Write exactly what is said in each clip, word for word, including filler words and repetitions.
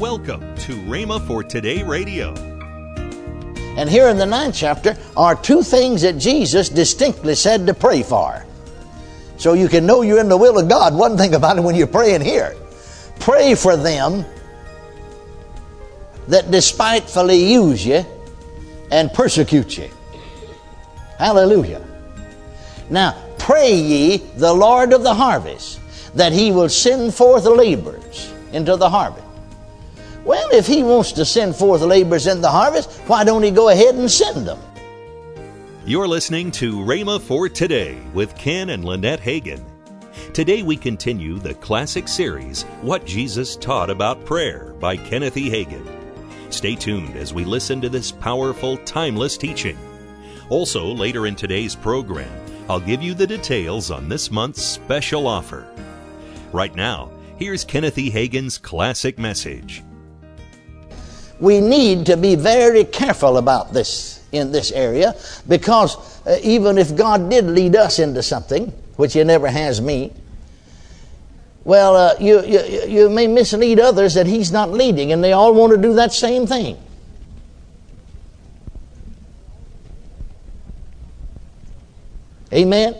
Welcome to Rhema for Today Radio. And here in the ninth chapter are two things that Jesus distinctly said to pray for. So you can know you're in the will of God. One thing about it when you're praying here. Pray for them that despitefully use you and persecute you. Hallelujah. Now, pray ye the Lord of the harvest, that he will send forth laborers into the harvest. Well, if he wants to send forth laborers in the harvest, why don't he go ahead and send them? You're listening to Rhema for Today with Ken and Lynette Hagin. Today we continue the classic series, What Jesus Taught About Prayer by Kenneth E. Hagin. Stay tuned as we listen to this powerful, timeless teaching. Also, later in today's program, I'll give you the details on this month's special offer. Right now, here's Kenneth E. Hagin's classic message. We need to be very careful about this in this area, because even if God did lead us into something, which he never has me, well, uh, you, you, you may mislead others that he's not leading, and they all want to do that same thing. Amen?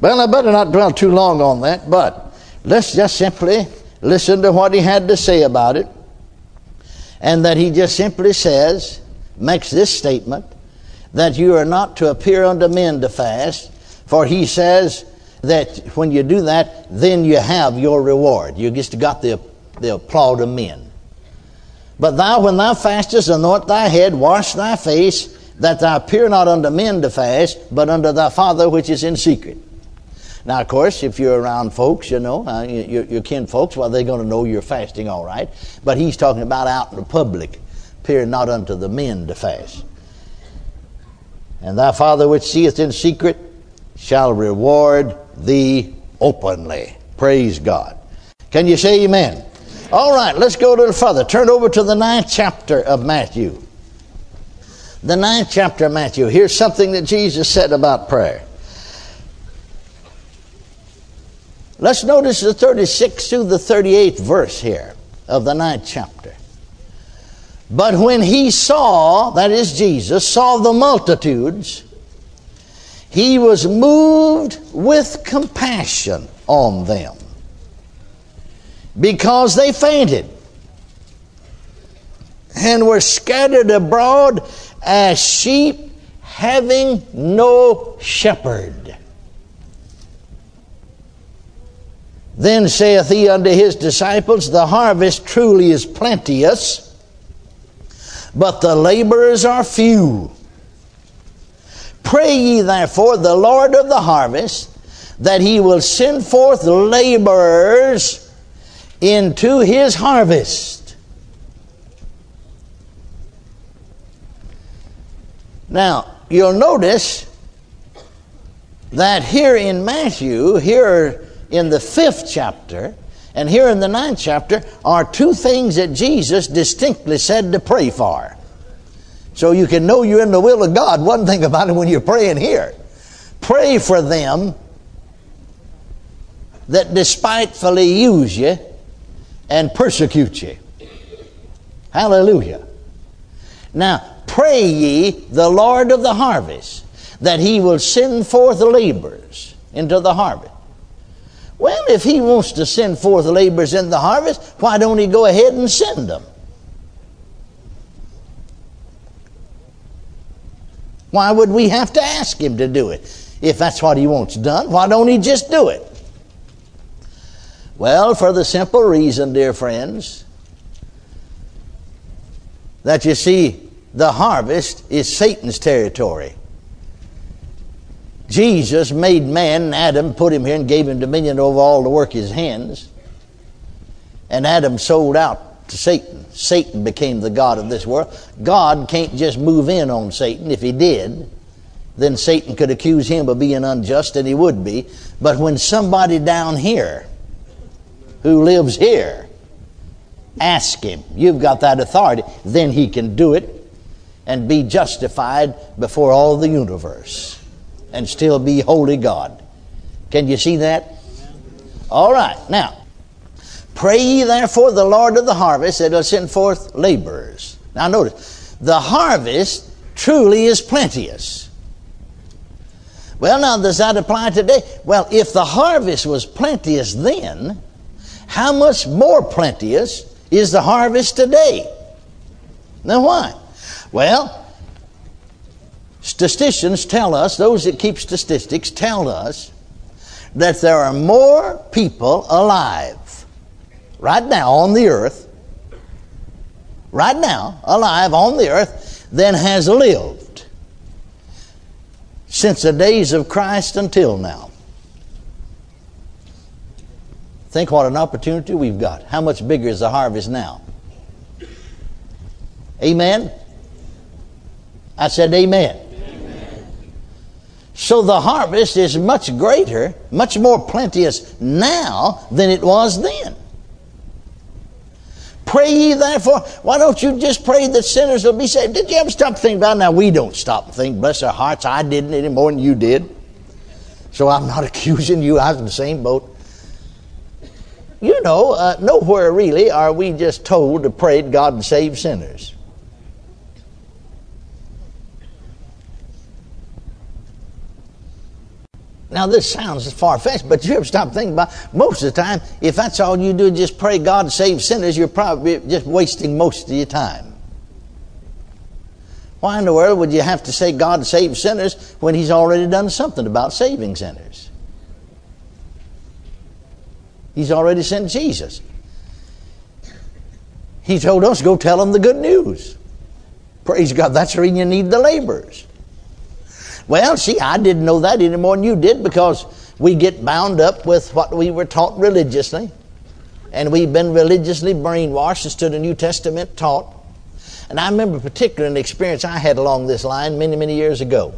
Well, I better not dwell too long on that, but let's just simply listen to what he had to say about it. And that he just simply says, makes this statement, that you are not to appear unto men to fast, for he says that when you do that, then you have your reward. You just got the, the applaud of men. But thou, when thou fastest, anoint thy head, wash thy face, that thou appear not unto men to fast, but unto thy Father which is in secret. Now, of course, if you're around folks, you know, uh, your, your kin folks, well, they're going to know you're fasting all right. But he's talking about out in the public, appearing not unto the men to fast. And thy Father which seeth in secret shall reward thee openly. Praise God. Can you say amen? All right, let's go a little further. Turn over to the ninth chapter of Matthew. The ninth chapter of Matthew. Here's something that Jesus said about prayer. Let's notice the thirty-sixth through the thirty-eighth verse here of the ninth chapter. But when he saw, that is Jesus, saw the multitudes, he was moved with compassion on them, because they fainted and were scattered abroad as sheep having no shepherd. Then saith he unto his disciples, the harvest truly is plenteous, but the laborers are few. Pray ye therefore the Lord of the harvest, that he will send forth laborers into his harvest. Now, you'll notice that here in Matthew, here in the fifth chapter and here in the ninth chapter are two things that Jesus distinctly said to pray for. So you can know you're in the will of God. One thing about it when you're praying here. Pray for them that despitefully use you and persecute you. Hallelujah. Now, pray ye the Lord of the harvest, that he will send forth laborers into the harvest. Well, if he wants to send forth laborers in the harvest, why don't he go ahead and send them? Why would we have to ask him to do it? If that's what he wants done, why don't he just do it? Well, for the simple reason, dear friends, that you see, the harvest is Satan's territory. Jesus made man, Adam, put him here and gave him dominion over all the work of his hands. And Adam sold out to Satan. Satan became the god of this world. God can't just move in on Satan. If he did, then Satan could accuse him of being unjust, and he would be. But when somebody down here, who lives here, asks him, you've got that authority, then he can do it and be justified before all the universe. And still be holy God. Can you see that? All right. Now, Pray ye therefore the Lord of the harvest that he'll send forth laborers. Now notice, the harvest truly is plenteous. Well, now does that apply today? Well, if the harvest was plenteous then, how much more plenteous is the harvest today? Now why? Well, statisticians tell us, those that keep statistics tell us, that there are more people alive right now on the earth, right now alive on the earth, than has lived since the days of Christ until now. Think what an opportunity we've got. How much bigger is the harvest now? Amen? I said amen. So the harvest is much greater, much more plenteous now than it was then. Pray ye therefore. Why don't you just pray that sinners will be saved? Did you ever stop to think about it? Now, we don't stop and think, bless our hearts, I didn't any more than you did. So I'm not accusing you. I was in the same boat. You know, uh, nowhere really are we just told to pray to God and save sinners. Now, this sounds far-fetched, but you ever stop thinking about it? Most of the time, if that's all you do, just pray God save sinners, you're probably just wasting most of your time. Why in the world would you have to say God save sinners when he's already done something about saving sinners? He's already sent Jesus. He told us, go tell them the good news. Praise God, that's where you need the laborers. Well, see, I didn't know that any more than you did, because we get bound up with what we were taught religiously. And we've been religiously brainwashed as to the New Testament taught. And I remember particularly an experience I had along this line many, many years ago.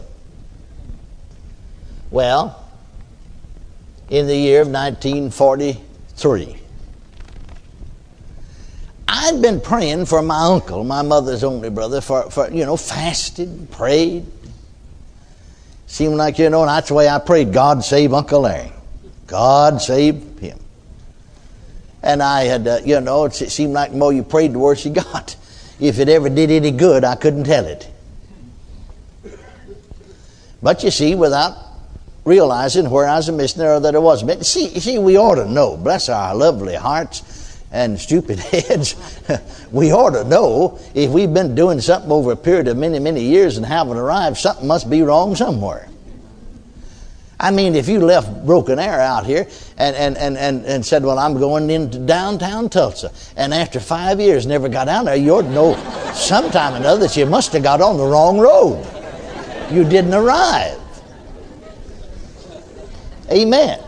Well, in the year of nineteen forty-three, I'd been praying for my uncle, my mother's only brother, for, for you know, fasted, prayed. Seemed like, you know, and that's the way I prayed, God save Uncle Larry. God save him. And I had, uh, you know, it seemed like the more you prayed, the worse you got. If it ever did any good, I couldn't tell it. But you see, without realizing where I was a missionary or that I wasn't. But see, see, we ought to know, bless our lovely hearts and stupid heads, we ought to know if we've been doing something over a period of many, many years and haven't arrived, something must be wrong somewhere. I mean, if you left Broken Arrow out here and, and, and, and, and said, well, I'm going into downtown Tulsa, and after five years never got down there, you ought to know sometime or another that you must have got on the wrong road. You didn't arrive. Amen.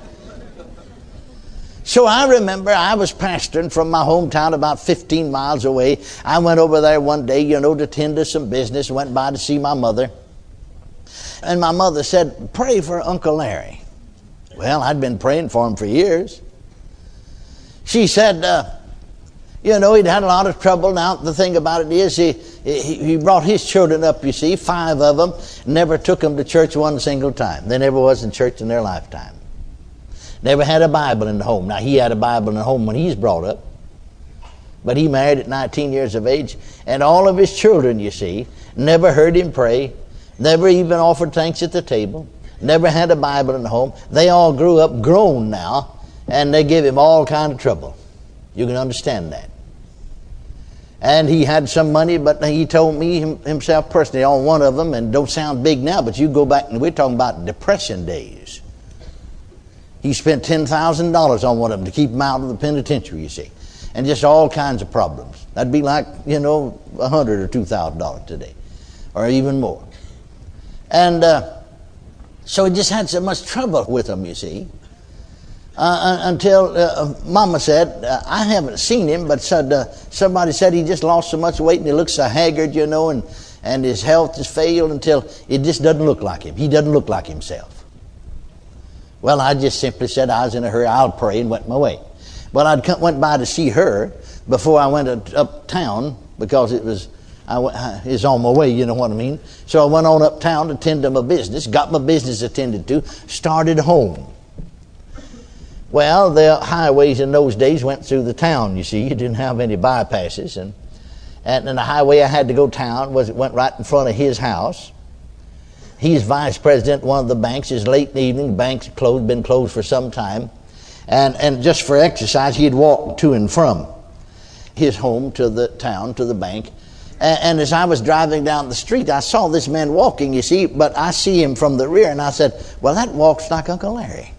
So I remember I was pastoring from my hometown about fifteen miles away. I went over there one day, you know, to tend to some business, went by to see my mother. And my mother said, pray for Uncle Larry. Well, I'd been praying for him for years. She said, uh, you know, he'd had a lot of trouble. Now, the thing about it is he, he, he brought his children up, you see, five of them, never took them to church one single time. They never was in church in their lifetime. Never had a Bible in the home. Now, he had a Bible in the home when he was brought up. But he married at nineteen years of age. And all of his children, you see, never heard him pray. Never even offered thanks at the table. Never had a Bible in the home. They all grew up grown now. And they give him all kind of trouble. You can understand that. And he had some money, but he told me himself personally on one of them, and don't sound big now, but you go back, and we're talking about Depression days. He spent ten thousand dollars on one of them to keep him out of the penitentiary, you see. And just all kinds of problems. That'd be like, you know, one hundred dollars or two thousand dollars today. Or even more. And uh, so he just had so much trouble with them, you see. Uh, until uh, Mama said, uh, I haven't seen him, but said, uh, somebody said he just lost so much weight and he looks so haggard, you know, and, and his health has failed until it just doesn't look like him. He doesn't look like himself. Well, I just simply said I was in a hurry, I'll pray, and went my way. Well, I went by to see her before I went uptown, because it was I, I, it's on my way, you know what I mean. So I went on uptown to tend to my business, got my business attended to, started home. Well, the highways in those days went through the town, you see. You didn't have any bypasses. And, and then the highway I had to go town was it went right in front of his house. He's vice president of one of the banks. It's late in the evening. The bank's closed, been closed for some time. And, and just for exercise, he'd walk to and from his home to the town, to the bank. And, and as I was driving down the street, I saw this man walking, you see, but I see him from the rear, and I said, well, that walks like Uncle Larry.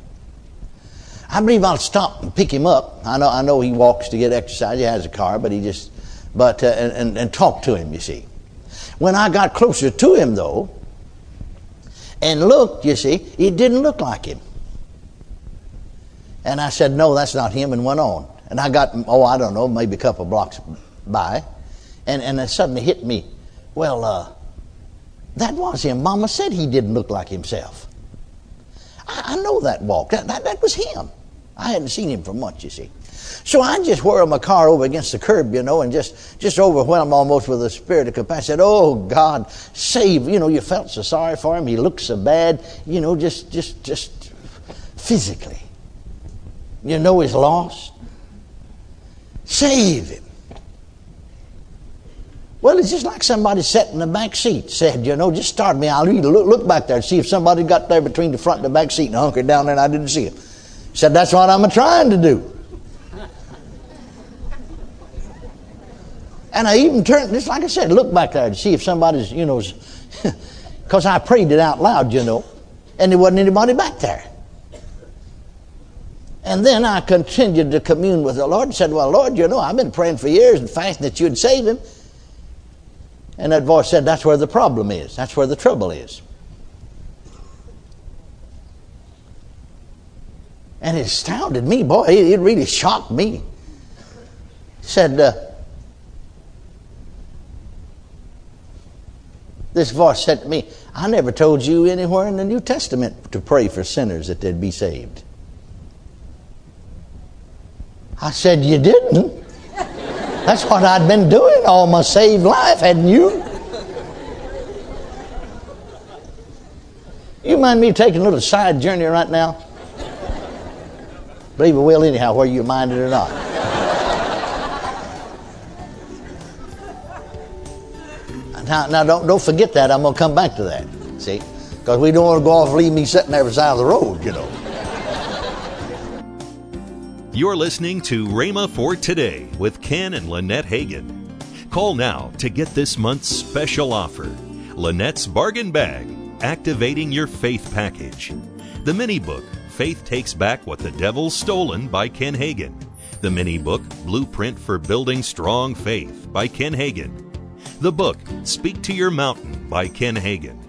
I believe I'll stop and pick him up. I know I know he walks to get exercise. He has a car, but he just, but, uh, and, and, and talk to him, you see. When I got closer to him, though, and looked, you see, he didn't look like him. And I said, no, that's not him, and went on. And I got, oh, I don't know, maybe a couple blocks by, and, and it suddenly hit me. Well, uh, that was him. Mama said he didn't look like himself. I, I know that walk. That, that, that was him. I hadn't seen him for months, you see. So I just whirled my car over against the curb, you know, and just, just overwhelmed almost with a spirit of compassion. I said, oh, God, save, you know, you felt so sorry for him. He looked so bad, you know, just, just, just physically. You know he's lost. Save him. Well, it's just like somebody sat in the back seat said, you know, just start me. I'll look, look back there and see if somebody got there between the front and the back seat and hunkered down there and I didn't see him. Said, that's what I'm trying to do. And I even turned, just like I said, look back there to see if somebody's, you know, because I prayed it out loud, you know, and there wasn't anybody back there. And then I continued to commune with the Lord and said, well, Lord, you know, I've been praying for years and fasting that you'd save him. And that voice said, that's where the problem is. That's where the trouble is. And it astounded me, boy. It really shocked me. Said, uh, this voice said to me, I never told you anywhere in the New Testament to pray for sinners that they'd be saved. I said, you didn't? That's what I'd been doing all my saved life, hadn't you? You mind me taking a little side journey right now? Believe it will anyhow, whether you mind it or not. now, now don't, don't forget that. I'm going to come back to that, see? Because we don't want to go off and leave me sitting there beside the road, you know. You're listening to Rhema for Today with Ken and Lynette Hagin. Call now to get this month's special offer, Lynette's Bargain Bag, Activating Your Faith Package. The mini-book, Faith Takes Back What the Devil's Stolen by Ken Hagin. The mini-book, Blueprint for Building Strong Faith by Ken Hagin. The book, Speak to Your Mountain by Ken Hagin.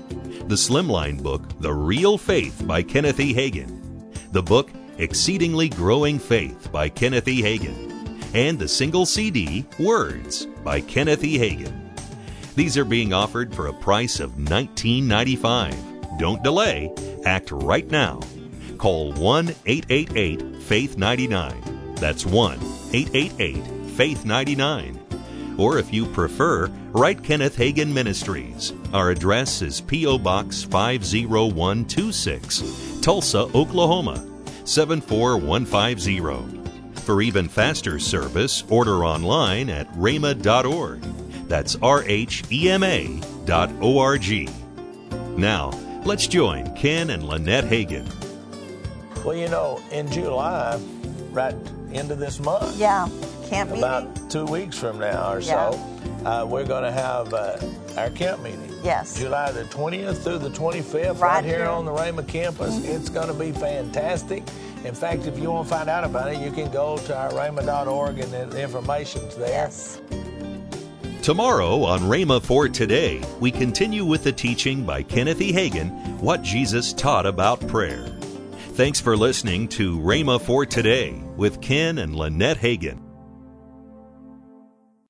The Slimline book, The Real Faith by Kenneth E. Hagin. The book, Exceedingly Growing Faith by Kenneth E. Hagin. And the single C D, Words by Kenneth E. Hagin. These are being offered for a price of nineteen ninety-five dollars. Don't delay. Act right now. Call one eight eight eight, faith nine nine. That's one eight eight eight, faith nine nine. Or if you prefer, write Kenneth Hagin Ministries. Our address is P O. Box five oh one two six, Tulsa, Oklahoma, seven four one five zero. For even faster service, order online at rhema dot org. That's R H E M A dot O R G. Now, let's join Ken and Lynette Hagin. Well, you know, in July, right into this month. Yeah, camp meeting. About two weeks from now or yeah. so, uh, we're going to have uh, our camp meeting. Yes. July the twentieth through the twenty-fifth, right, right here, here on the Rhema campus. Mm-hmm. It's going to be fantastic. In fact, if you want to find out about it, you can go to our rhema dot org and the information's there. Yes. Tomorrow on Rhema for Today, we continue with the teaching by Kenneth E. Hagin, What Jesus Taught About Prayer. Thanks for listening to Rhema for Today with Ken and Lynette Hagin.